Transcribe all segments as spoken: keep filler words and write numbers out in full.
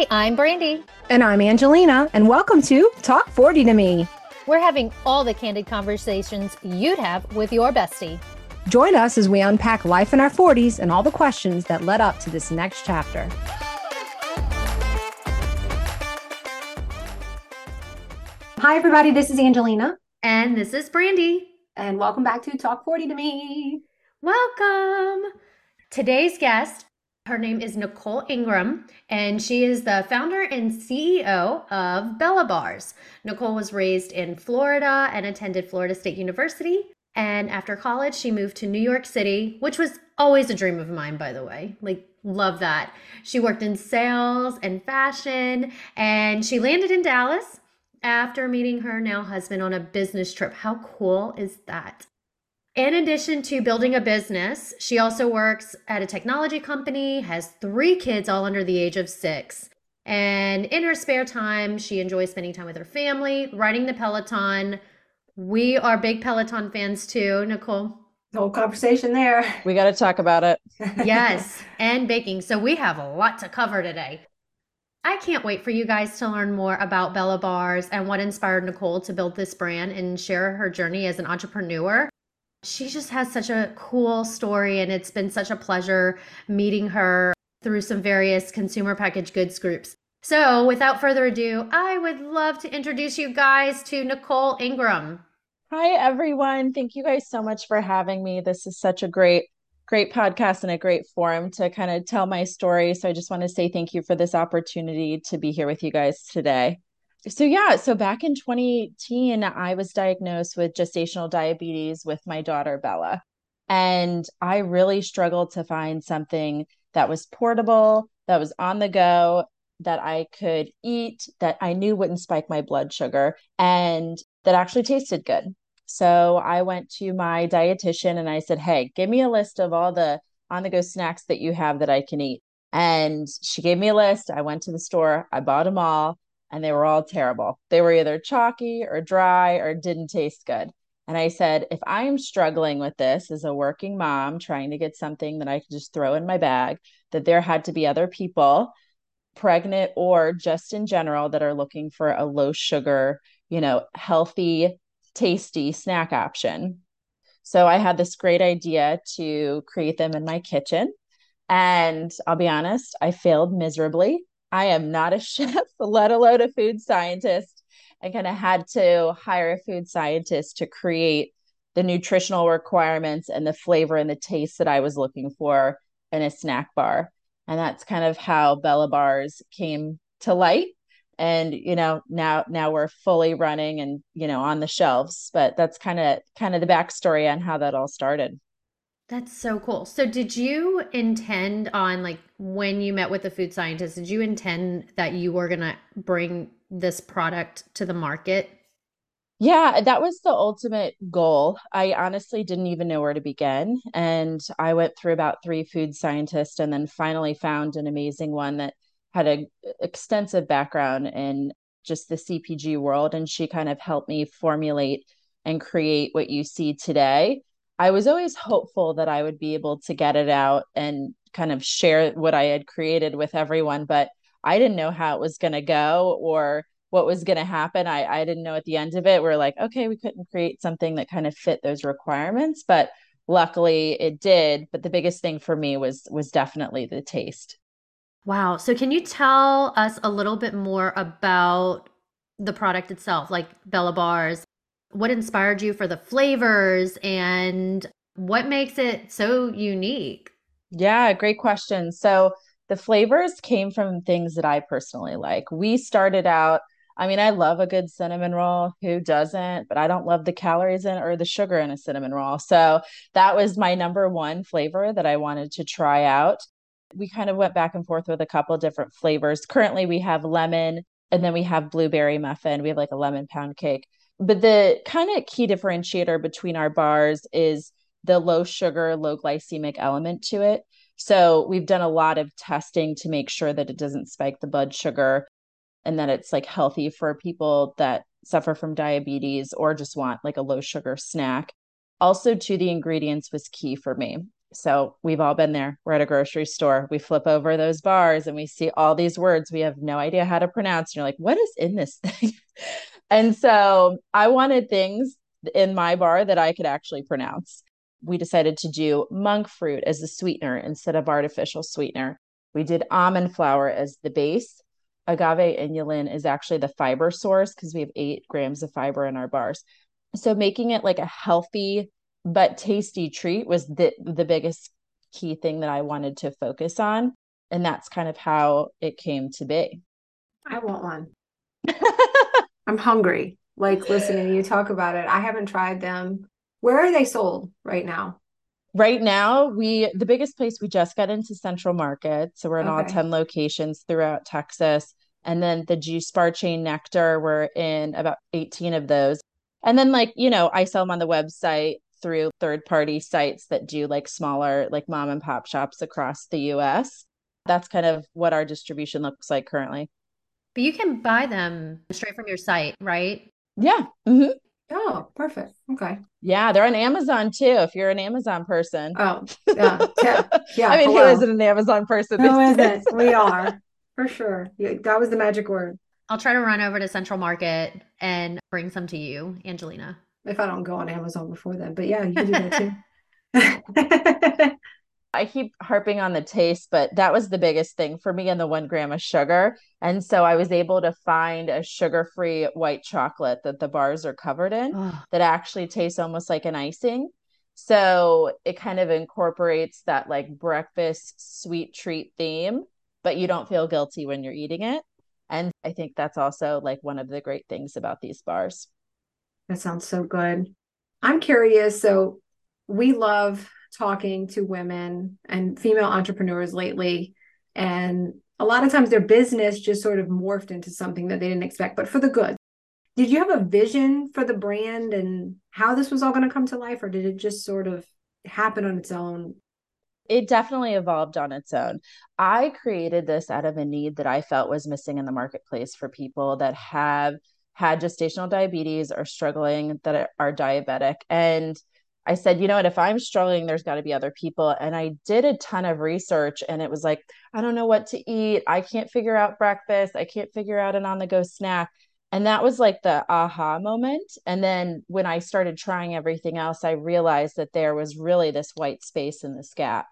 Hi, I'm Brandy. And I'm Angelina, and welcome to Talk forty to Me. We're having all the candid conversations you'd have with your bestie. Join us as we unpack life in our forties and all the questions that led up to this next chapter. Hi, everybody. This is Angelina. And this is Brandy. And welcome back to Talk forty to Me. Welcome. Today's guest, her name is Nicole Ingram, and she is the founder and C E O of Bella Bars. Nicole was raised in Florida and attended Florida State University. And after college, she moved to New York City, which was always a dream of mine, by the way. Like, love that. She worked in sales and fashion, and she landed in Dallas after meeting her now husband on a business trip. How cool is that? In addition to building a business, she also works at a technology company, has three kids all under the age of six. And in her spare time, she enjoys spending time with her family, riding the Peloton. We are big Peloton fans too, Nicole. The whole conversation there. We got to talk about it. Yes, and baking. So we have a lot to cover today. I can't wait for you guys to learn more about Bella Bars and what inspired Nicole to build this brand and share her journey as an entrepreneur. She just has such a cool story, and it's been such a pleasure meeting her through some various consumer packaged goods groups. So without further ado, I would love to introduce you guys to Nicole Ingram. Hi, everyone. Thank you guys so much for having me. This is such a great, great podcast and a great forum to kind of tell my story. So I just want to say thank you for this opportunity to be here with you guys today. So yeah, so back in twenty eighteen, I was diagnosed with gestational diabetes with my daughter, Bella. And I really struggled to find something that was portable, that was on the go, that I could eat, that I knew wouldn't spike my blood sugar, and that actually tasted good. So I went to my dietitian and I said, hey, give me a list of all the on-the-go snacks that you have that I can eat. And she gave me a list. I went to the store, I bought them all. And they were all terrible. They were either chalky or dry or didn't taste good. And I said, if I'm struggling with this as a working mom, trying to get something that I could just throw in my bag, that there had to be other people pregnant or just in general that are looking for a low sugar, you know, healthy, tasty snack option. So I had this great idea to create them in my kitchen. And I'll be honest, I failed miserably. I am not a chef, let alone a food scientist. I kind of had to hire a food scientist to create the nutritional requirements and the flavor and the taste that I was looking for in a snack bar. And that's kind of how Bella Bars came to light. And, you know, now, now we're fully running and, you know, on the shelves, but that's kind of, kind of the backstory on how that all started. That's so cool. So did you intend on, like, when you met with the food scientist, did you intend that you were going to bring this product to the market? Yeah, that was the ultimate goal. I honestly didn't even know where to begin. And I went through about three food scientists and then finally found an amazing one that had an extensive background in just the C P G world. And she kind of helped me formulate and create what you see today. I was always hopeful that I would be able to get it out and kind of share what I had created with everyone, but I didn't know how it was going to go or what was going to happen. I, I didn't know at the end of it. We're like, okay, we couldn't create something that kind of fit those requirements, but luckily it did. But the biggest thing for me was, was definitely the taste. Wow. So can you tell us a little bit more about the product itself, like Bella Bars? What inspired you for the flavors and what makes it so unique? Yeah, great question. So the flavors came from things that I personally like. We started out, I mean, I love a good cinnamon roll. Who doesn't? But I don't love the calories in or the sugar in a cinnamon roll. So that was my number one flavor that I wanted to try out. We kind of went back and forth with a couple of different flavors. Currently we have lemon and then we have blueberry muffin. We have like a lemon pound cake. But the kind of key differentiator between our bars is the low sugar, low glycemic element to it. So we've done a lot of testing to make sure that it doesn't spike the blood sugar and that it's like healthy for people that suffer from diabetes or just want like a low sugar snack. Also, too, the ingredients was key for me. So we've all been there. We're at a grocery store. We flip over those bars and we see all these words we have no idea how to pronounce. And you're like, what is in this thing? And so I wanted things in my bar that I could actually pronounce. We decided to do monk fruit as the sweetener instead of artificial sweetener. We did almond flour as the base. Agave inulin is actually the fiber source because we have eight grams of fiber in our bars. So making it like a healthy but tasty treat was the, the biggest key thing that I wanted to focus on. And that's kind of how it came to be. I want one. I'm hungry. Like listening to you talk about it. I haven't tried them. Where are they sold right now? Right now, we the biggest place we just got into Central Market. So we're in okay. all ten locations throughout Texas. And then the juice bar chain Nectar, we're in about eighteen of those. And then like, you know, I sell them on the website through third-party sites that do like smaller, like mom and pop shops across the U S. That's kind of what our distribution looks like currently. But you can buy them straight from your site, right? Yeah. Mm-hmm. Oh, perfect. Okay. Yeah. They're on Amazon too. If you're an Amazon person. Oh, yeah. Yeah. yeah I mean, hello. Who isn't an Amazon person? Who isn't? We are for sure. Yeah, that was the magic word. I'll try to run over to Central Market and bring some to you, Angelina. If I don't go on Amazon before then, but yeah, you can do that too. I keep harping on the taste, but that was the biggest thing for me and the one gram of sugar. And so I was able to find a sugar-free white chocolate that the bars are covered in oh. that actually tastes almost like an icing. So it kind of incorporates that like breakfast sweet treat theme, but you don't feel guilty when you're eating it. And I think that's also like one of the great things about these bars. That sounds so good. I'm curious. So we love talking to women and female entrepreneurs lately. And a lot of times their business just sort of morphed into something that they didn't expect, but for the good. Did you have a vision for the brand and how this was all going to come to life? Or did it just sort of happen on its own? It definitely evolved on its own. I created this out of a need that I felt was missing in the marketplace for people that have had gestational diabetes or struggling that are diabetic. And I said, you know what, if I'm struggling, there's got to be other people. And I did a ton of research and it was like, I don't know what to eat. I can't figure out breakfast. I can't figure out an on-the-go snack. And that was like the aha moment. And then when I started trying everything else, I realized that there was really this white space in this gap.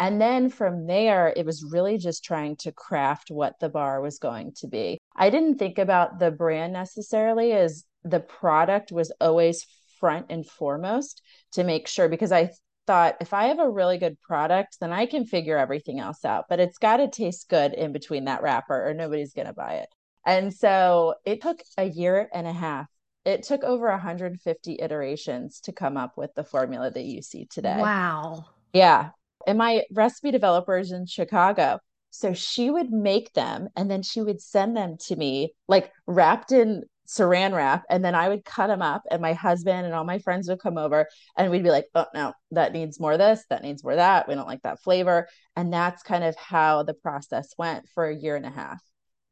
And then from there, it was really just trying to craft what the bar was going to be. I didn't think about the brand necessarily, as the product was always front and foremost to make sure, because I thought if I have a really good product, then I can figure everything else out, but it's got to taste good in between that wrapper or nobody's going to buy it. And so it took a year and a half. It took over one hundred fifty iterations to come up with the formula that you see today. Wow. Yeah. And my recipe developer is in Chicago. So she would make them and then she would send them to me like wrapped in saran wrap. And then I would cut them up and my husband and all my friends would come over and we'd be like, oh no, that needs more of this, that needs more of that. We don't like that flavor. And that's kind of how the process went for a year and a half.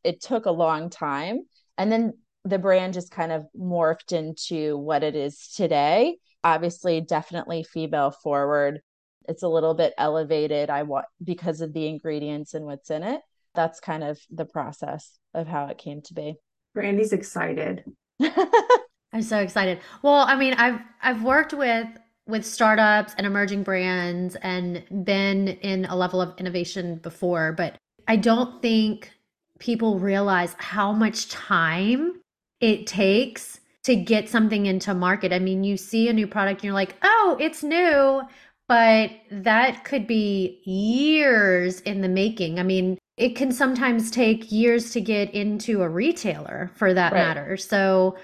It took a long time. And then the brand just kind of morphed into what it is today. Obviously, definitely female forward. It's a little bit elevated. I want because of the ingredients and what's in it. That's kind of the process of how it came to be. Brandy's excited. I'm so excited. Well, I mean, I've I've worked with with startups and emerging brands and been in a level of innovation before, but I don't think people realize how much time it takes to get something into market. I mean, you see a new product and you're like, "Oh, it's new." But that could be years in the making. I mean, it can sometimes take years to get into a retailer for that right. matter. So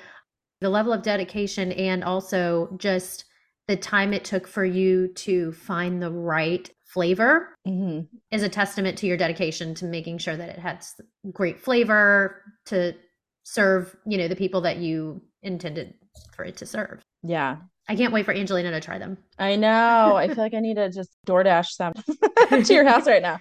the level of dedication and also just the time it took for you to find the right flavor mm-hmm. is a testament to your dedication to making sure that it has great flavor to serve, you know, the people that you intended for it to serve. Yeah. I can't wait for Angelina to try them. I know. I feel like I need to just DoorDash them to your house right now.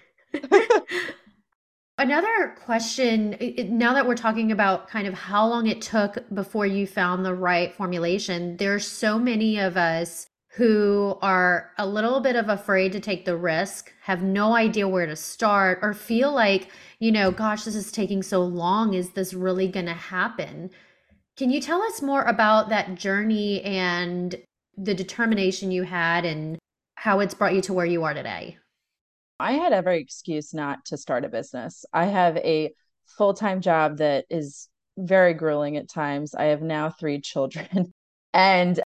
Another question, now that we're talking about kind of how long it took before you found the right formulation, there's so many of us who are a little bit of afraid to take the risk, have no idea where to start, or feel like, you know, gosh, this is taking so long. Is this really going to happen? Can you tell us more about that journey and the determination you had and how it's brought you to where you are today? I had every excuse not to start a business. I have a full-time job that is very grueling at times. I have now three children. And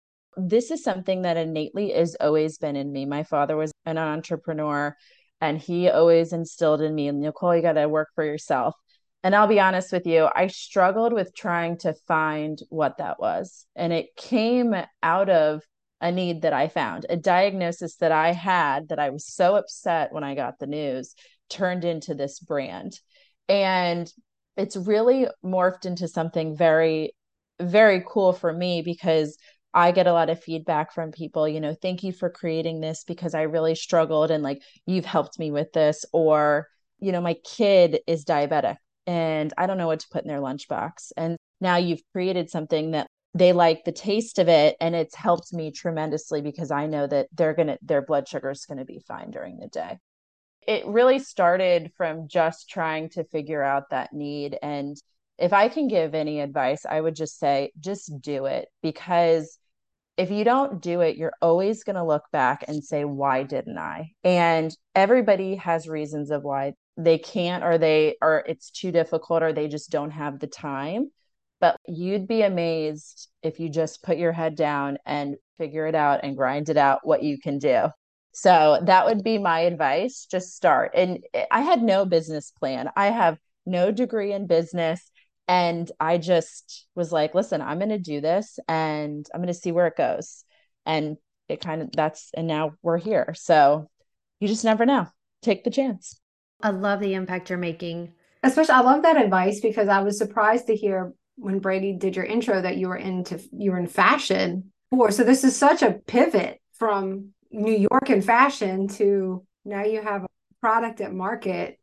this is something that innately has always been in me. My father was an entrepreneur, and he always instilled in me, Nicole, you got to work for yourself. And I'll be honest with you, I struggled with trying to find what that was. And it came out of a need that I found, a diagnosis that I had that I was so upset when I got the news turned into this brand. And it's really morphed into something very, very cool for me because I get a lot of feedback from people, you know, thank you for creating this because I really struggled and like, you've helped me with this. Or, you know, my kid is diabetic and I don't know what to put in their lunchbox. And now you've created something that they like the taste of it. And it's helped me tremendously because I know that they're going to, their blood sugar is going to be fine during the day. It really started from just trying to figure out that need. And if I can give any advice, I would just say, just do it. Because if you don't do it, you're always going to look back and say, why didn't I? And everybody has reasons of why they can't, or they, or it's too difficult, or they just don't have the time. But you'd be amazed if you just put your head down and figure it out and grind it out what you can do. So that would be my advice. Just start. And I had no business plan. I have no degree in business. And I just was like, listen, I'm going to do this and I'm going to see where it goes. And it kind of that's, and now we're here. So you just never know. Take the chance. I love the impact you're making. Especially, I love that advice because I was surprised to hear when Brady did your intro that you were into, you were in fashion. Or so this is such a pivot from New York and fashion to now you have a product at market.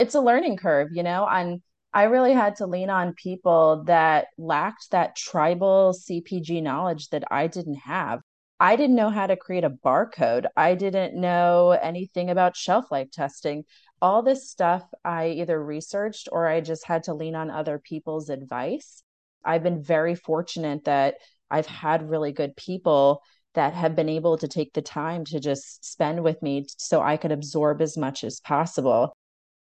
It's a learning curve, you know, and I really had to lean on people that lacked that tribal C P G knowledge that I didn't have. I didn't know how to create a barcode. I didn't know anything about shelf life testing. All this stuff I either researched or I just had to lean on other people's advice. I've been very fortunate that I've had really good people that have been able to take the time to just spend with me so I could absorb as much as possible.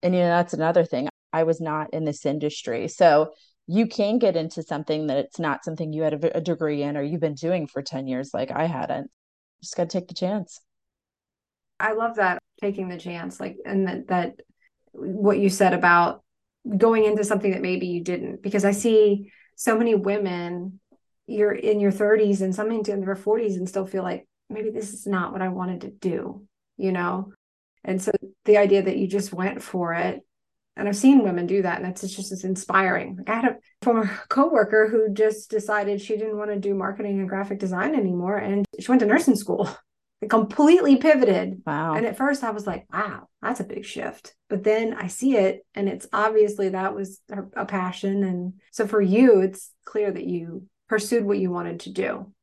And, you know, that's another thing. I was not in this industry. So you can get into something that it's not something you had a, a degree in or you've been doing for ten years like I hadn't. Just got to take the chance. I love that, taking the chance. Like, and that, that what you said about going into something that maybe you didn't, because I see so many women, you're in your thirties and some into their forties and still feel like maybe this is not what I wanted to do, you know? And so the idea that you just went for it. And I've seen women do that. And that's just it's inspiring. Like I had a former coworker who just decided she didn't want to do marketing and graphic design anymore. And she went to nursing school. It completely pivoted. Wow. And at first I was like, wow, that's a big shift. But then I see it. And it's obviously that was her, a passion. And so for you, it's clear that you pursued what you wanted to do.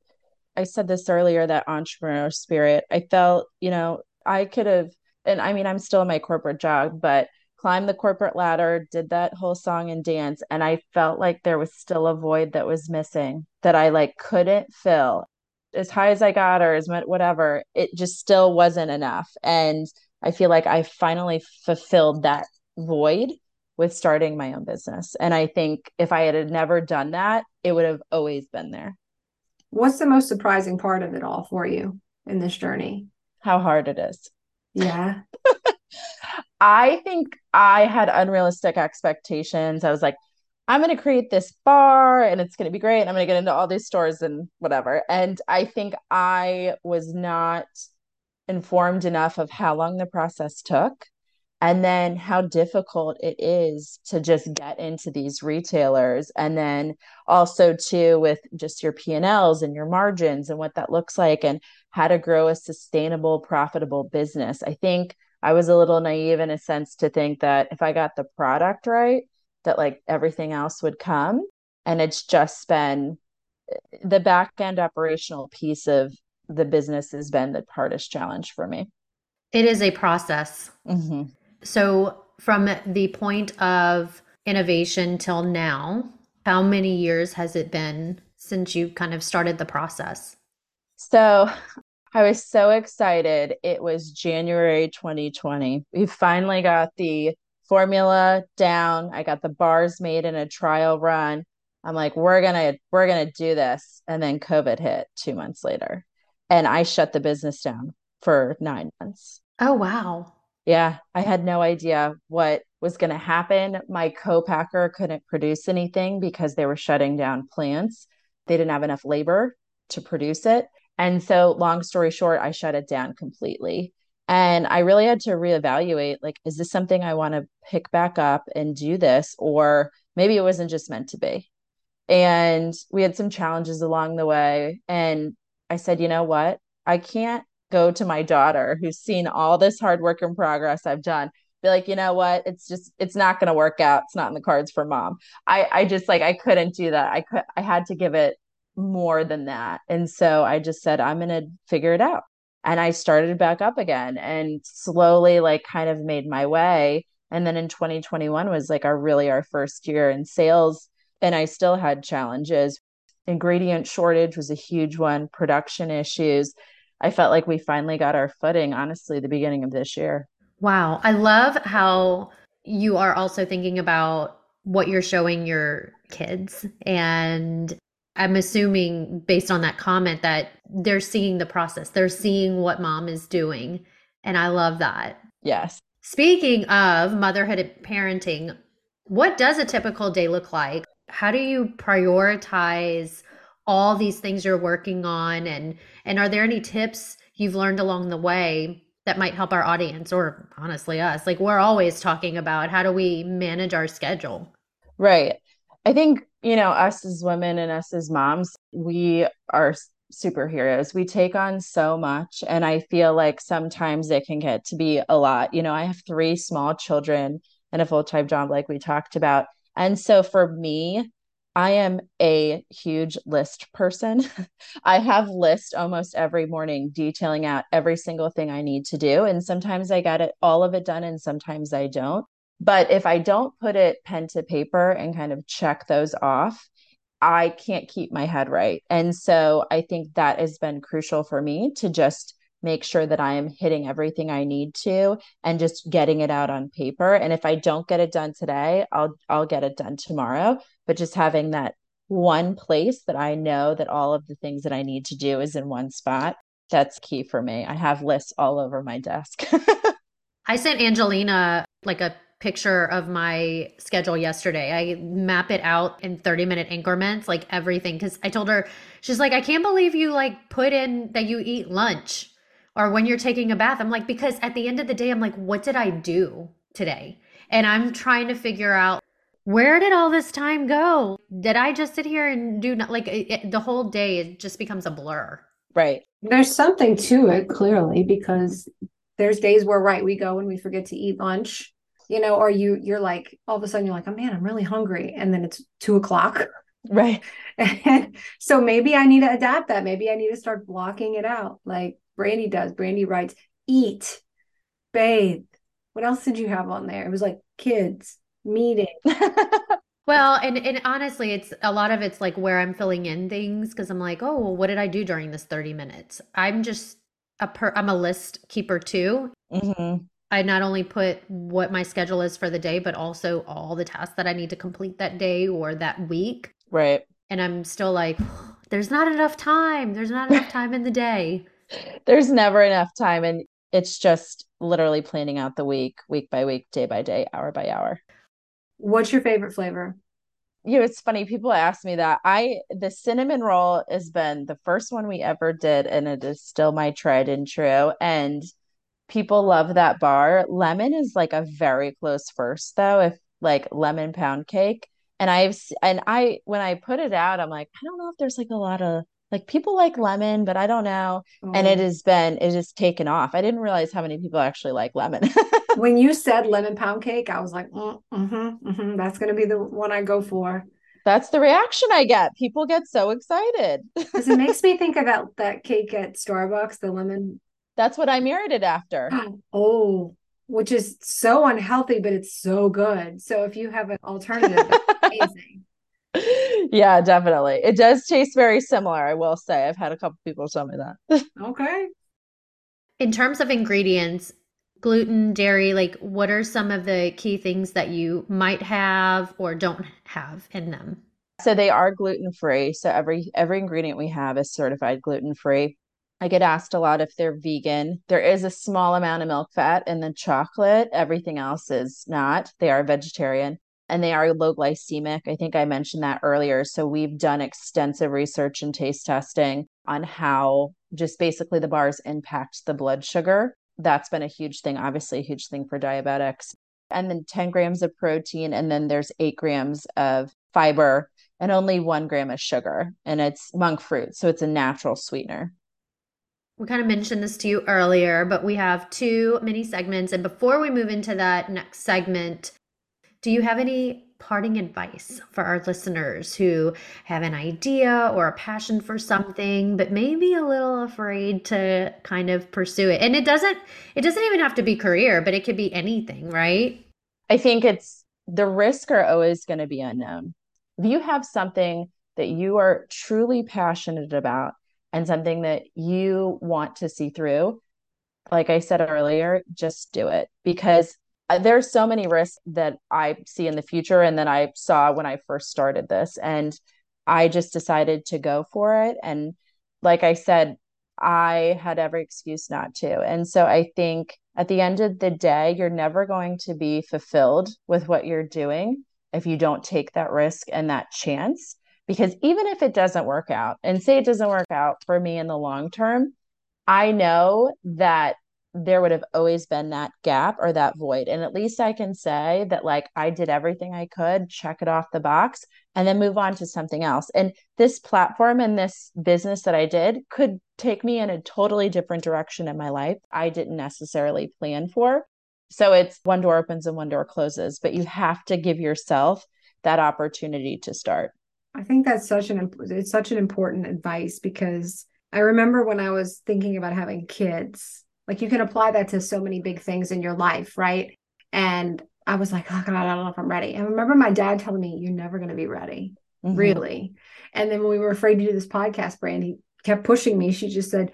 I said this earlier, that entrepreneur spirit. I felt, you know, I could have, and I mean, I'm still in my corporate job, but climbed the corporate ladder, did that whole song and dance. And I felt like there was still a void that was missing that I like couldn't fill as high as I got or as much, whatever. It just still wasn't enough. And I feel like I finally fulfilled that void with starting my own business. And I think if I had never done that, it would have always been there. What's the most surprising part of it all for you in this journey? How hard it is. Yeah. I think I had unrealistic expectations. I was like, I'm going to create this bar and it's going to be great. And I'm going to get into all these stores and whatever. And I think I was not informed enough of how long the process took and then how difficult it is to just get into these retailers. And then also too, with just your P and L's and your margins and what that looks like and how to grow a sustainable, profitable business. I think I was a little naive in a sense to think that if I got the product right, that like everything else would come. And it's just been the back end operational piece of the business has been the hardest challenge for me. It is a process. Mm-hmm. So from the point of innovation till now, how many years has it been since you kind of started the process? So I was so excited. It was January twenty twenty. We finally got the formula down. I got the bars made in a trial run. I'm like, we're going to, we're going to do this. And then COVID hit two months later and I shut the business down for nine months. Oh, wow. Yeah. I had no idea what was going to happen. My co-packer couldn't produce anything because they were shutting down plants. They didn't have enough labor to produce it. And so long story short, I shut it down completely. And I really had to reevaluate, like, is this something I want to pick back up and do this? Or maybe it wasn't just meant to be. And we had some challenges along the way. And I said, you know what? I can't go to my daughter who's seen all this hard work in progress I've done, be like, you know what? It's just, it's not going to work out. It's not in the cards for mom. I, I just like, I couldn't do that. I could, I had to give it more than that. And so I just said, I'm going to figure it out. And I started back up again and slowly like kind of made my way. And then in twenty twenty-one was like our really our first year in sales. And I still had challenges. Ingredient shortage was a huge one, production issues. I felt like we finally got our footing, honestly, the beginning of this year. Wow. I love how you are also thinking about what you're showing your kids. And I'm assuming based on that comment that they're seeing the process. They're seeing what mom is doing. And I love that. Yes. Speaking of motherhood and parenting, what does a typical day look like? How do you prioritize all these things you're working on? And, and are there any tips you've learned along the way that might help our audience or honestly us? Like we're always talking about how do we manage our schedule? Right. I think, you know, us as women and us as moms, we are superheroes. We take on so much. And I feel like sometimes it can get to be a lot. You know, I have three small children and a full-time job like we talked about. And so for me, I am a huge list person. I have lists almost every morning detailing out every single thing I need to do. And sometimes I get it, all of it done and sometimes I don't. But if I don't put it pen to paper and kind of check those off, I can't keep my head right. And so I think that has been crucial for me to just make sure that I am hitting everything I need to and just getting it out on paper. And if I don't get it done today, I'll I'll get it done tomorrow. But just having that one place that I know that all of the things that I need to do is in one spot, that's key for me. I have lists all over my desk. I sent Angelina like a picture of my schedule yesterday. I map it out in thirty minute increments, like everything. Cause I told her, she's like, I can't believe you like put in that you eat lunch or when you're taking a bath. I'm like, because at the end of the day, I'm like, what did I do today? And I'm trying to figure out where did all this time go? Did I just sit here and do not like it, it, the whole day? It just becomes a blur. Right. There's something to it clearly, because there's days where, right, we go and we forget to eat lunch, you know, or you, you're like, all of a sudden you're like, oh man, I'm really hungry. And then it's two o'clock. Right. And so maybe I need to adapt that. Maybe I need to start blocking it out. Like, Brandy does. Brandy writes, eat, bathe. What else did you have on there? It was like kids, meeting. Well, and, and honestly, it's a lot of it's like where I'm filling in things. Cause I'm like, oh, well, what did I do during this thirty minutes? I'm just a per, I'm a list keeper too. Mm-hmm. I not only put what my schedule is for the day, but also all the tasks that I need to complete that day or that week. Right. And I'm still like, oh, there's not enough time. There's not enough time in the day. There's never enough time. And it's just literally planning out the week, week by week, day by day, hour by hour. What's your favorite flavor? You know, it's funny. People ask me that. I, the cinnamon roll has been the first one we ever did. And it is still my tried and true. And people love that bar. Lemon is like a very close first though. If like lemon pound cake. And I've, and I, when I put it out, I'm like, I don't know if there's like a lot of, like people like lemon, but I don't know. Mm. And it has been, it has taken off. I didn't realize how many people actually like lemon. When you said lemon pound cake, I was like, mm, mm-hmm, mm-hmm, that's going to be the one I go for. That's the reaction I get. People get so excited. Because it makes me think about that cake at Starbucks, the lemon. That's what I mirrored it after. Oh, which is so unhealthy, but it's so good. So if you have an alternative, that's amazing. Yeah, definitely. It does taste very similar, I will say. I've had a couple people tell me that. Okay. In terms of ingredients, gluten, dairy, like what are some of the key things that you might have or don't have in them? So they are gluten-free. So every every ingredient we have is certified gluten-free. I get asked a lot if they're vegan. There is a small amount of milk fat in the chocolate. Everything else is not. They are vegetarian. And they are low glycemic. I think I mentioned that earlier. So we've done extensive research and taste testing on how just basically the bars impact the blood sugar. That's been a huge thing, obviously a huge thing for diabetics. And then ten grams of protein, and then there's eight grams of fiber and only one gram of sugar. And it's monk fruit, so it's a natural sweetener. We kind of mentioned this to you earlier, but we have two mini segments. And before we move into that next segment, do you have any parting advice for our listeners who have an idea or a passion for something, but maybe a little afraid to kind of pursue it? And it doesn't, it doesn't even have to be career, but it could be anything, right? I think it's the risks are always going to be unknown. If you have something that you are truly passionate about and something that you want to see through, like I said earlier, just do it, because there's so many risks that I see in the future and that I saw when I first started this. And I just decided to go for it. And like I said, I had every excuse not to. And so I think at the end of the day, you're never going to be fulfilled with what you're doing if you don't take that risk and that chance. Because even if it doesn't work out, and say it doesn't work out for me in the long term, I know that there would have always been that gap or that void. And at least I can say that, like, I did everything I could, check it off the box, and then move on to something else. And this platform and this business that I did could take me in a totally different direction in my life I didn't necessarily plan for. So it's one door opens and one door closes, but you have to give yourself that opportunity to start. I think that's such an, it's such an important advice, because I remember when I was thinking about having kids, like, you can apply that to so many big things in your life, right? And I was like, oh God, I don't know if I'm ready. I remember my dad telling me, you're never going to be ready, mm-hmm. really. And then when we were afraid to do this podcast, Brand, he kept pushing me. She just said,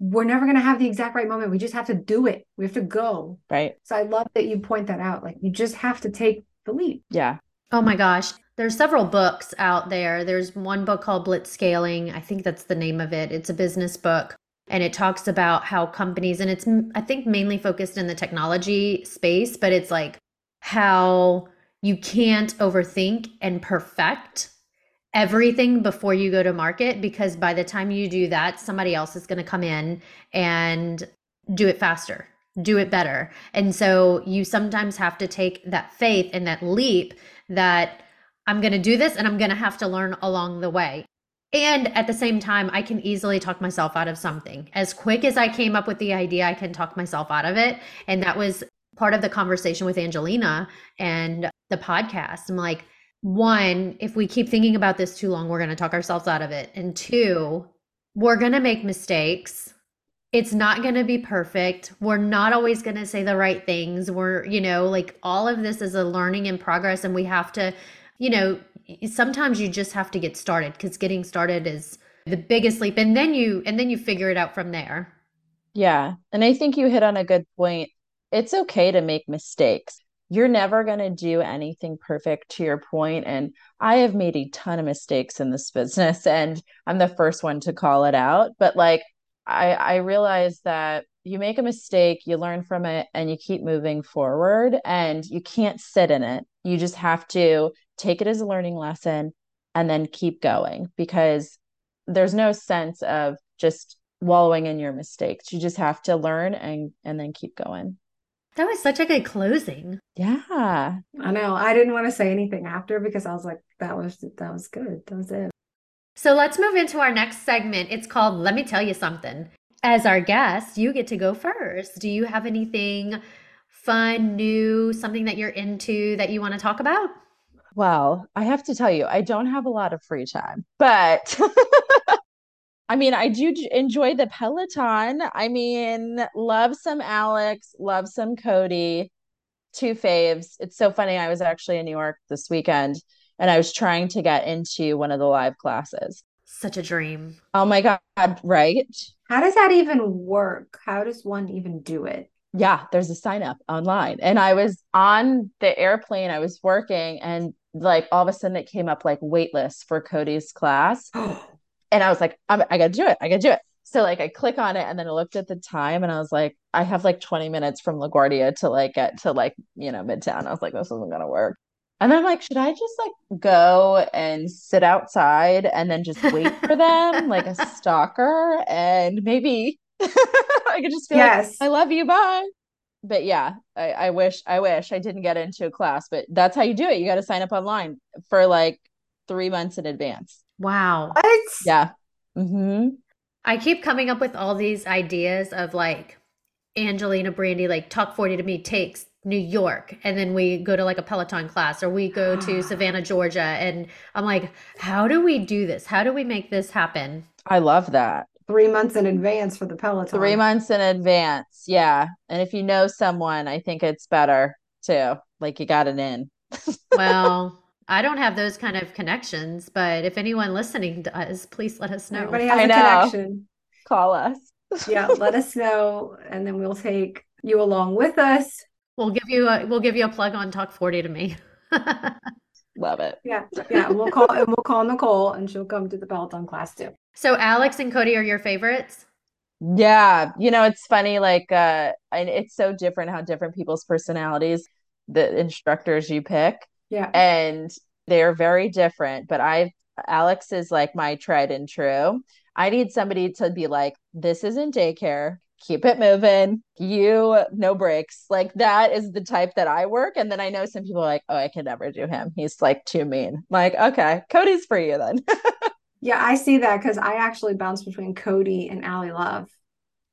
we're never going to have the exact right moment. We just have to do it. We have to go. Right. So I love that you point that out. Like, you just have to take the leap. Yeah. Oh my gosh. There's several books out there. There's one book called Blitzscaling. I think that's the name of it. It's a business book. And it talks about how companies, and it's, I think, mainly focused in the technology space, but it's like how you can't overthink and perfect everything before you go to market, because by the time you do that, somebody else is going to come in and do it faster, do it better. And so you sometimes have to take that faith and that leap that I'm going to do this and I'm going to have to learn along the way. And at the same time, I can easily talk myself out of something. As quick as I came up with the idea, I can talk myself out of it. And that was part of the conversation with Angelina and the podcast. I'm like, one, if we keep thinking about this too long, we're going to talk ourselves out of it. And two, we're going to make mistakes. It's not going to be perfect. We're not always going to say the right things. We're, you know, like, all of this is a learning in progress, and we have to, you know, sometimes you just have to get started, because getting started is the biggest leap. And then you, and then you figure it out from there. Yeah. And I think you hit on a good point. It's okay to make mistakes. You're never going to do anything perfect, to your point. And I have made a ton of mistakes in this business, and I'm the first one to call it out. But like, I, I realized that you make a mistake, you learn from it, and you keep moving forward, and you can't sit in it. You just have to take it as a learning lesson and then keep going, because there's no sense of just wallowing in your mistakes. You just have to learn and, and then keep going. That was such a good closing. Yeah. I know. I didn't want to say anything after, because I was like, that was, that was good. That was it. So let's move into our next segment. It's called Let Me Tell You Something. As our guest, you get to go first. Do you have anything fun, new, something that you're into that you want to talk about? Well, I have to tell you, I don't have a lot of free time, but I mean, I do enjoy the Peloton. I mean, love some Alex, love some Cody, two faves. It's so funny. I was actually in New York this weekend and I was trying to get into one of the live classes. Such a dream. Oh my God. Right. How does that even work? How does one even do it? Yeah, there's a sign up online. And I was on the airplane, I was working, and like all of a sudden it came up like waitlist for Cody's class. And I was like, I'm, I gotta do it. I gotta do it. So like I click on it and then I looked at the time and I was like, I have like twenty minutes from LaGuardia to like get to like, you know, Midtown. I was like, this isn't gonna work. And then I'm like, should I just like go and sit outside and then just wait for them like a stalker and maybe I could just feel yes. like, I love you, bye. But yeah, I, I wish, I wish I didn't get into a class, but that's how you do it. You got to sign up online for like three months in advance. Wow. What? Yeah. Mm-hmm. I keep coming up with all these ideas of like Angelina Brandy, like Talk forty to Me takes New York. And then we go to like a Peloton class or we go to Savannah, Georgia. And I'm like, how do we do this? How do we make this happen? I love that. Three months in advance for the Peloton. Three months in advance. Yeah. And if you know someone, I think it's better too. Like you got an in. Well, I don't have those kind of connections, but if anyone listening does, please let us know. Everybody has I a know. Connection. Call us. Yeah. Let us know. And then we'll take you along with us. We'll give you a, we'll give you a plug on Talk forty to Me. Love it. Yeah. Yeah. We'll call and we'll call Nicole and she'll come to the Peloton class too. So Alex and Cody are your favorites? Yeah. You know, it's funny, like, uh, and it's so different how different people's personalities, the instructors you pick. Yeah. And they're very different, but I, Alex is like my tried and true. I need somebody to be like, this isn't daycare. Keep it moving. You, no breaks. Like that is the type that I work. And then I know some people are like, oh, I can never do him. He's like too mean. I'm like, okay, Cody's for you then. Yeah, I see that because I actually bounce between Cody and Allie Love.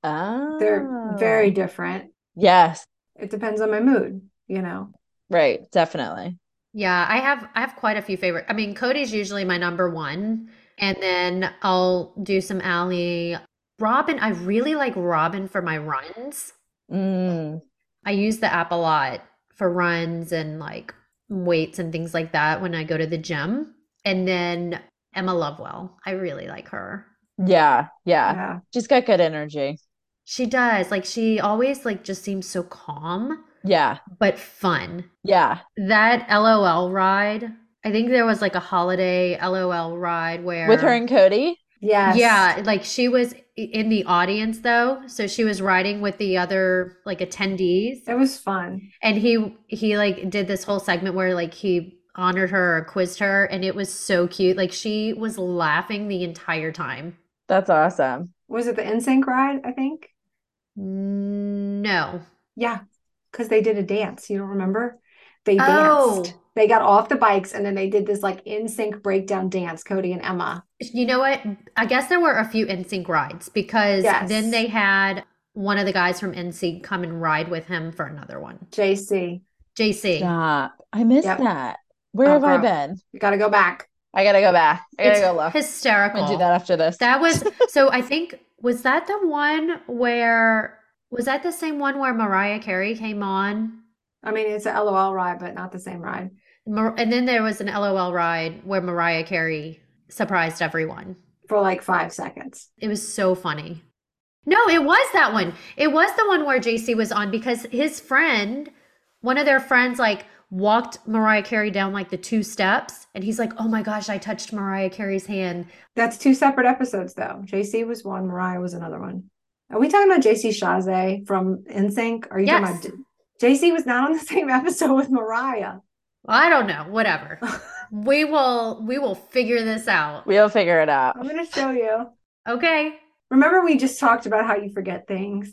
Oh. They're very different. Yes. It depends on my mood, you know. Right, definitely. Yeah, I have I have quite a few favorite. I mean, Cody's usually my number one. And then I'll do some Allie. Robin, I really like Robin for my runs. Mm. I use the app a lot for runs and like weights and things like that when I go to the gym. And then Emma Lovewell. I really like her. Yeah, yeah. Yeah. She's got good energy. She does. Like she always like just seems so calm. Yeah. But fun. Yeah. That LOL ride. I think there was like a holiday LOL ride where. With her and Cody? Yeah. Yeah. Like she was in the audience though. So she was riding with the other like attendees. It was fun. And he, he like did this whole segment where like he honored her or quizzed her, and it was so cute. Like she was laughing the entire time. That's awesome. Was it the NSYNC ride, I think? No. Yeah, because they did a dance. You don't remember? They oh. danced. They got off the bikes, and then they did this like NSYNC breakdown dance, Cody and Emma. You know what? I guess there were a few NSYNC rides because yes. then they had one of the guys from NSYNC come and ride with him for another one. J C. J C. Stop. I missed yep. that. Where oh, have girl. I been? You got to go back. I got to go back. I got to go look. Hysterical. I'm going to do that after this. That was, so I think, was that the one where, was that the same one where Mariah Carey came on? I mean, it's an LOL ride, but not the same ride. Mar- and then there was an LOL ride where Mariah Carey surprised everyone. For like five seconds. It was so funny. No, it was that one. It was the one where J C was on because his friend, one of their friends, like, walked Mariah Carey down like the two steps and he's like, oh my gosh, I touched Mariah Carey's hand. That's two separate episodes though. J C was one, Mariah was another one. Are we talking about J C Chasez from NSYNC? Are you yes. talking about J C was not on the same episode with Mariah? I don't know. Whatever. we will we will figure this out. We'll figure it out. I'm gonna show you. Okay. Remember we just talked about how you forget things.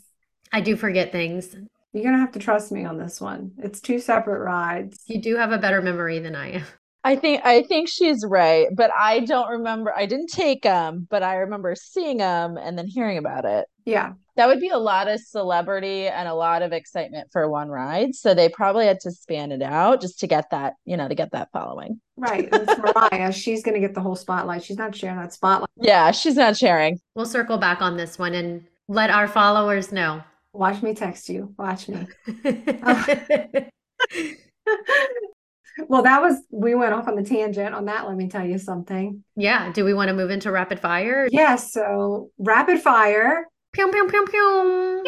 I do forget things. You're going to have to trust me on this one. It's two separate rides. You do have a better memory than I am. I think I think she's right, but I don't remember. I didn't take them, but I remember seeing them and then hearing about it. Yeah. That would be a lot of celebrity and a lot of excitement for one ride. So they probably had to span it out just to get that, you know, to get that following. Right. It's Mariah. She's going to get the whole spotlight. She's not sharing that spotlight. Yeah, she's not sharing. We'll circle back on this one and let our followers know. Watch me text you. Watch me. Well, that was, we went off on the tangent on that. Let me tell you something. Yeah. Do we want to move into rapid fire? Yeah. So rapid fire. Pew, pew, pew, pew.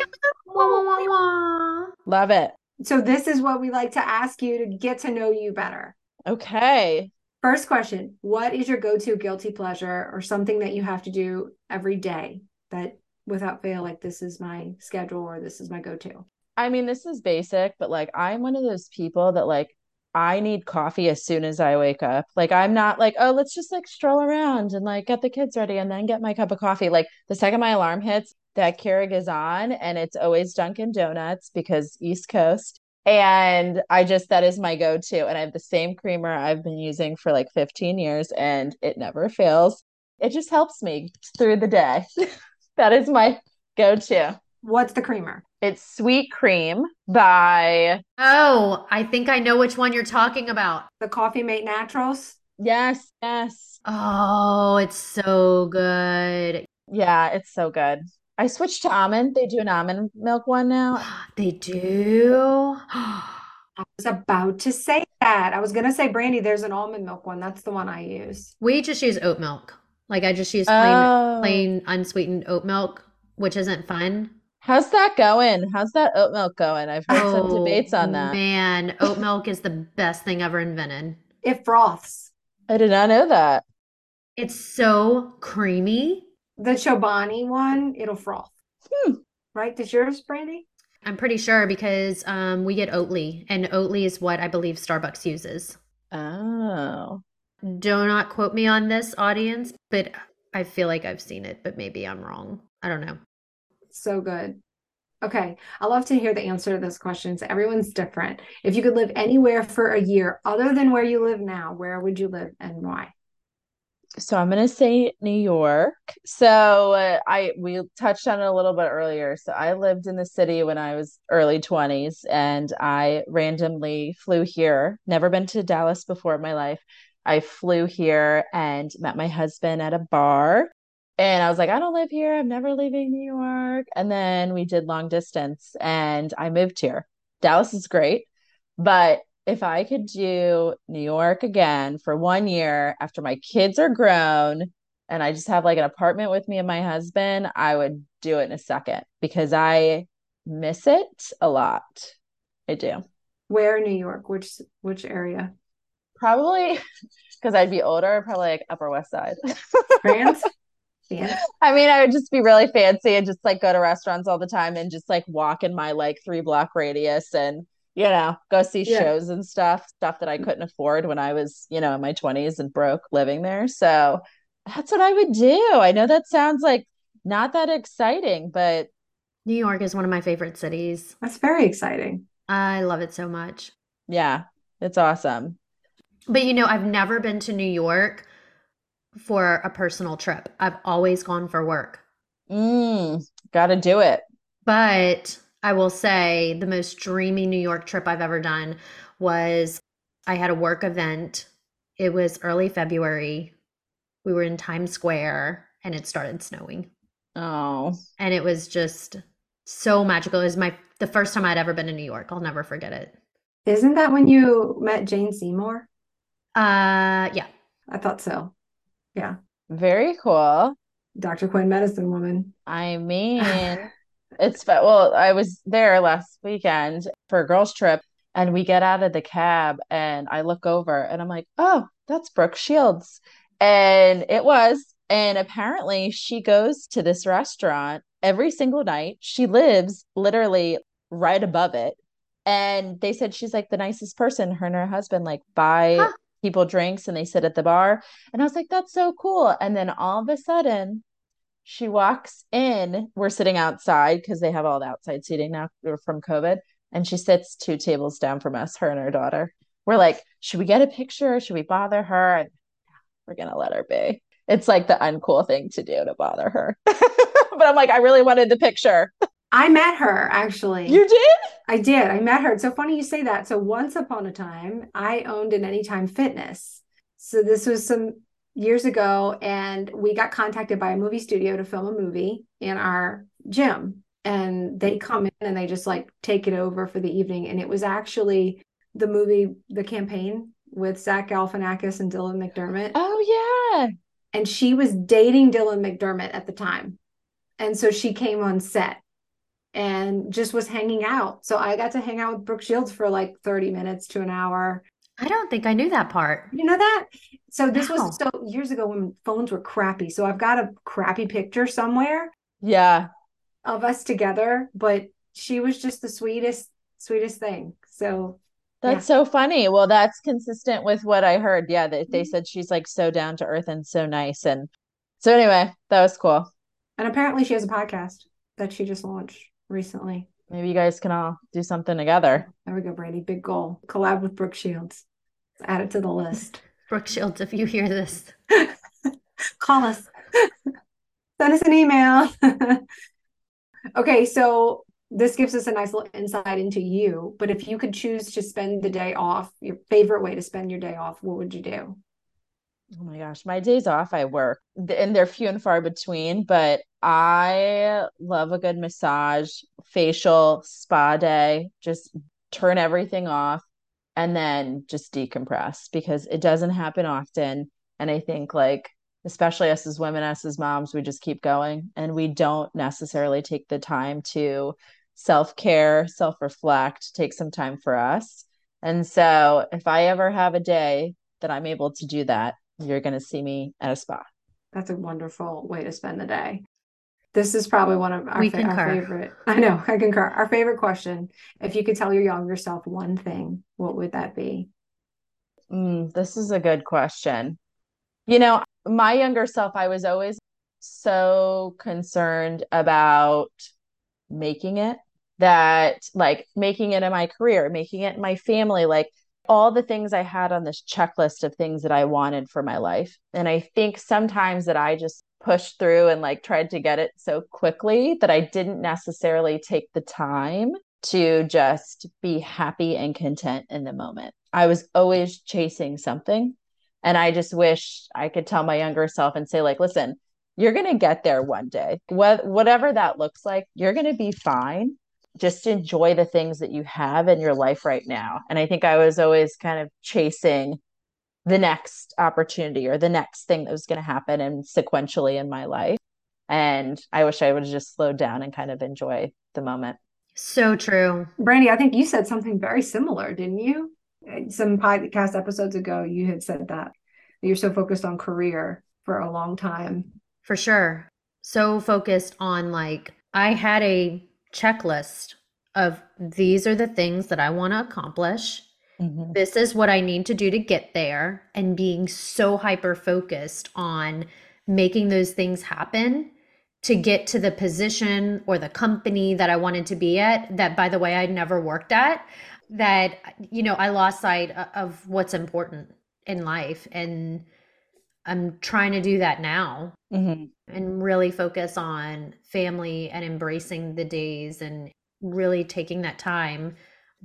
Wah, wah, wah, wah. Love it. So this is what we like to ask you to get to know you better. Okay. First question. What is your go-to guilty pleasure or something that you have to do every day that without fail, like this is my schedule or this is my go-to? I mean, this is basic, but like, I'm one of those people that like, I need coffee as soon as I wake up. Like, I'm not like, oh, let's just like stroll around and like get the kids ready and then get my cup of coffee. Like the second my alarm hits, that Keurig is on, and it's always Dunkin' Donuts because East Coast. And I just, that is my go-to. And I have the same creamer I've been using for like fifteen years and it never fails. It just helps me through the day. That is my go-to. What's the creamer? It's Sweet Cream by... Oh, I think I know which one you're talking about. The Coffee Mate Naturals? Yes, yes. Oh, it's so good. Yeah, it's so good. I switched to almond. They do an almond milk one now. They do? I was about to say that. I was going to say, Brandy, there's an almond milk one. That's the one I use. We just use oat milk. Like I just use plain, oh. plain unsweetened oat milk, which isn't fun. How's that going? How's that oat milk going? I've heard oh, some debates on that. Man, oat milk is the best thing ever invented. It froths. I did not know that. It's so creamy. The Chobani one, it'll froth. Hmm. Right? Does yours, Brandy? I'm pretty sure because um, we get Oatly, and Oatly is what I believe Starbucks uses. Oh. Do not quote me on this, audience, but I feel like I've seen it, but maybe I'm wrong. I don't know. So good. Okay. I love to hear the answer to those questions. Everyone's different. If you could live anywhere for a year other than where you live now, where would you live and why? So I'm going to say New York. So uh, I, we touched on it a little bit earlier. So I lived in the city when I was early twenties and I randomly flew here. Never been to Dallas before in my life. I flew here and met my husband at a bar. And I was like, I don't live here. I'm never leaving New York. And then we did long distance and I moved here. Dallas is great. But if I could do New York again for one year after my kids are grown and I just have like an apartment with me and my husband, I would do it in a second because I miss it a lot. I do. Where in New York? Which, which area? Probably because I'd be older, probably like Upper West Side. France? Yeah. I mean, I would just be really fancy and just like go to restaurants all the time and just like walk in my like three block radius and, you know, go see yeah. shows and stuff, stuff that I couldn't afford when I was, you know, in my twenties and broke living there. So that's what I would do. I know that sounds like not that exciting, but New York is one of my favorite cities. That's very exciting. I love it so much. Yeah, it's awesome. But, you know, I've never been to New York for a personal trip. I've always gone for work. Mm, gotta do it. But I will say the most dreamy New York trip I've ever done was I had a work event. It was early February. We were in Times Square and it started snowing. Oh. And it was just so magical. It was my the first time I'd ever been in New York. I'll never forget it. Isn't that when you met Jane Seymour? Uh, yeah. I thought so. Yeah. Very cool. Doctor Quinn, Medicine Woman. I mean, it's, well, I was there last weekend for a girls trip and we get out of the cab and I look over and I'm like, oh, that's Brooke Shields. And it was. And apparently she goes to this restaurant every single night. She lives literally right above it. And they said she's like the nicest person. Her and her husband like buy huh. people drinks and they sit at the bar. And I was like, that's so cool. And then all of a sudden she walks in, we're sitting outside because they have all the outside seating now from COVID. And she sits two tables down from us, her and her daughter. we're like, should we get a picture? Should we bother her? And we're going to let her be. It's like the uncool thing to do, to bother her. But I'm like, I really wanted the picture. I met her, actually. You did? I did. I met her. It's so funny you say that. So once upon a time, I owned an Anytime Fitness. So this was some years ago, and we got contacted by a movie studio to film a movie in our gym. And they come in and they just like take it over for the evening. And it was actually the movie, The Campaign, with Zach Galifianakis and Dylan McDermott. Oh, yeah. And she was dating Dylan McDermott at the time. And so she came on set and just was hanging out. So I got to hang out with Brooke Shields for like thirty minutes to an hour. I don't think I knew that part. You know that? So this wow. was so years ago when phones were crappy. So I've got a crappy picture somewhere. Yeah. Of us together, but she was just the sweetest, sweetest thing. So that's yeah. so funny. Well, that's consistent with what I heard. Yeah. They, they said she's like so down to earth and so nice. And so anyway, that was cool. And apparently she has a podcast that she just launched recently. Maybe you guys can all do something together. There we go, Brandy. Big goal. Collab with Brooke Shields. Add it to the list. Brooke Shields, if you hear this, call us. Send us an email. Okay, so this gives us a nice little insight into you, but if you could choose to spend the day off, your favorite way to spend your day off, what would you do? Oh my gosh, my days off, I work, and they're few and far between, but I love a good massage, facial, spa day, just turn everything off and then just decompress, because it doesn't happen often. And I think like, especially us as women, us as moms, we just keep going and we don't necessarily take the time to self-care, self-reflect, take some time for us. And so if I ever have a day that I'm able to do that, you're going to see me at a spa. That's a wonderful way to spend the day. This is probably one of our, fa- our favorite. I know, I concur. Our favorite question. If you could tell your younger self one thing, what would that be? Mm, this is a good question. You know, my younger self, I was always so concerned about making it, that like making it in my career, making it in my family, like all the things I had on this checklist of things that I wanted for my life. And I think sometimes that I just pushed through and like tried to get it so quickly that I didn't necessarily take the time to just be happy and content in the moment. I was always chasing something. And I just wish I could tell my younger self and say like, listen, you're going to get there one day. What, whatever that looks like, you're going to be fine. Just enjoy the things that you have in your life right now. And I think I was always kind of chasing the next opportunity or the next thing that was going to happen and sequentially in my life. And I wish I would have just slowed down and kind of enjoy the moment. So true. Brandy, I think you said something very similar, didn't you? Some podcast episodes ago, you had said that you're so focused on career for a long time. For sure. So focused on like, I had a checklist of these are the things that I want to accomplish. Mm-hmm. This is what I need to do to get there, and being so hyper focused on making those things happen to get to the position or the company that I wanted to be at, that, by the way, I'd never worked at. That, you know, I lost sight of what's important in life, and I'm trying to do that now. Mm-hmm. And really focus on family and embracing the days and really taking that time.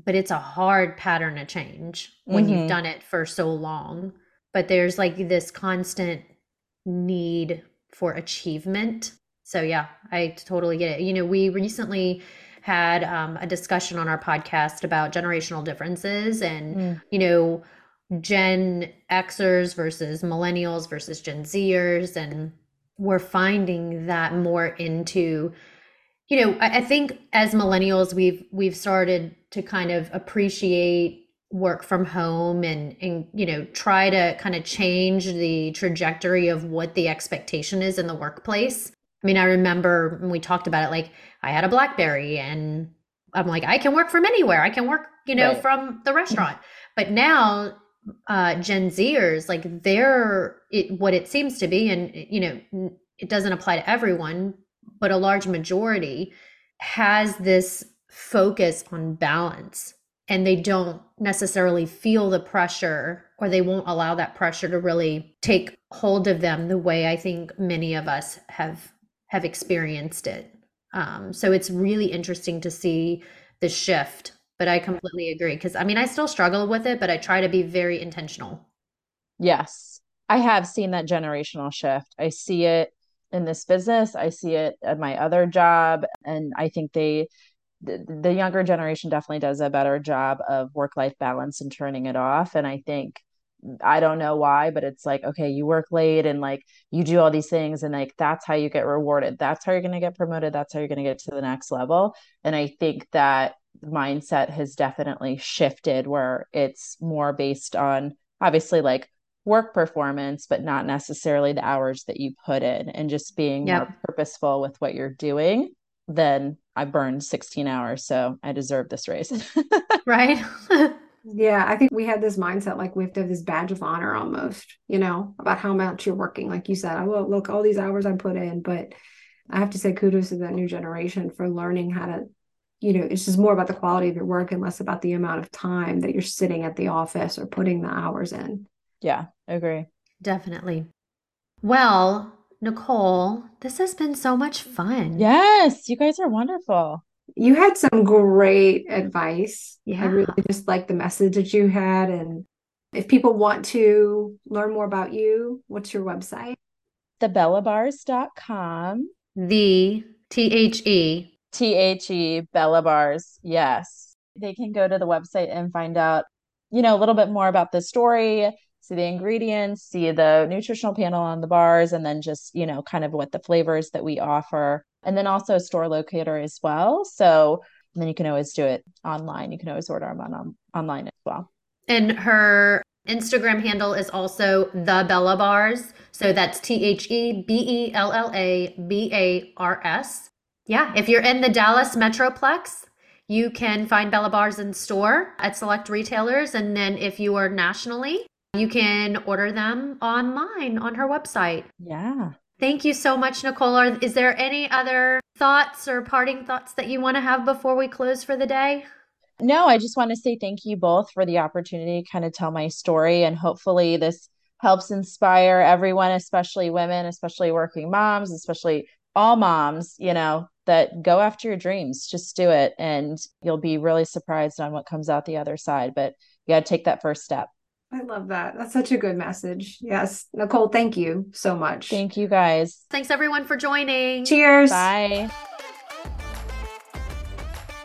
But it's a hard pattern to change when mm-hmm. you've done it for so long. But there's like this constant need for achievement. So yeah, I totally get it. You know, we recently had um, a discussion on our podcast about generational differences and, mm. you know, Gen Xers versus millennials versus Gen Zers. And we're finding that more into, you know, I, I think as millennials, we've, we've started to kind of appreciate work from home and, and, you know, try to kind of change the trajectory of what the expectation is in the workplace. I mean, I remember when we talked about it, like I had a Blackberry and I'm like, I can work from anywhere. I can work, you know, right. from the restaurant. But now uh, Gen Zers, like they're it, what it seems to be, and, you know, it doesn't apply to everyone, but a large majority has this focus on balance and they don't necessarily feel the pressure, or they won't allow that pressure to really take hold of them the way I think many of us have have experienced it. Um, so it's really interesting to see the shift, but I completely agree. Cause I mean, I still struggle with it, but I try to be very intentional. Yes. I have seen that generational shift. I see it in this business. I see it at my other job. And I think they, the, the younger generation definitely does a better job of work-life balance and turning it off. And I think, I don't know why, but it's like, okay, you work late and like you do all these things and like, that's how you get rewarded. That's how you're going to get promoted. That's how you're going to get to the next level. And I think that mindset has definitely shifted where it's more based on obviously like work performance, but not necessarily the hours that you put in, and just being yep. more purposeful with what you're doing. Then I burned sixteen hours. So I deserve this raise. Right. Yeah, I think we had this mindset, like we have to have this badge of honor almost, you know, about how much you're working. Like you said, I will look all these hours I put in, but I have to say kudos to that new generation for learning how to, you know, it's just more about the quality of your work and less about the amount of time that you're sitting at the office or putting the hours in. Yeah, I agree. Definitely. Well, Nicole, this has been so much fun. Yes, you guys are wonderful. You had some great advice. Yeah. I really just like the message that you had. And if people want to learn more about you, what's your website? the bella bars dot com. The T H E. T H E, Bella Bars. Yes. They can go to the website and find out, you know, a little bit more about the story, see the ingredients, see the nutritional panel on the bars, and then just, you know, kind of what the flavors that we offer. And then also a store locator as well. So then you can always do it online. You can always order them on, on, online as well. And her Instagram handle is also The Bella Bars. So that's T H E B E L L A B A R S. Yeah. If you're in the Dallas Metroplex, you can find Bella Bars in store at select retailers. And then if you are nationally, you can order them online on her website. Yeah. Thank you so much, Nicole. Is there any other thoughts or parting thoughts that you want to have before we close for the day? No, I just want to say thank you both for the opportunity to kind of tell my story. And hopefully this helps inspire everyone, especially women, especially working moms, especially all moms, you know, that go after your dreams, just do it. And you'll be really surprised on what comes out the other side. But you got to take that first step. I love that. That's such a good message. Yes. Nicole, thank you so much. Thank you guys. Thanks everyone for joining. Cheers. Bye.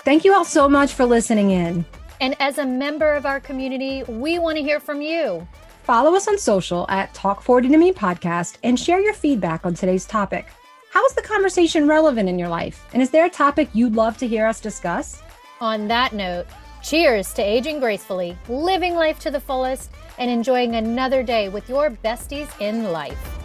Thank you all so much for listening in. And as a member of our community, we want to hear from you. Follow us on social at Talk forty to Me podcast and share your feedback on today's topic. How is the conversation relevant in your life? And is there a topic you'd love to hear us discuss? On that note, cheers to aging gracefully, living life to the fullest, and enjoying another day with your besties in life.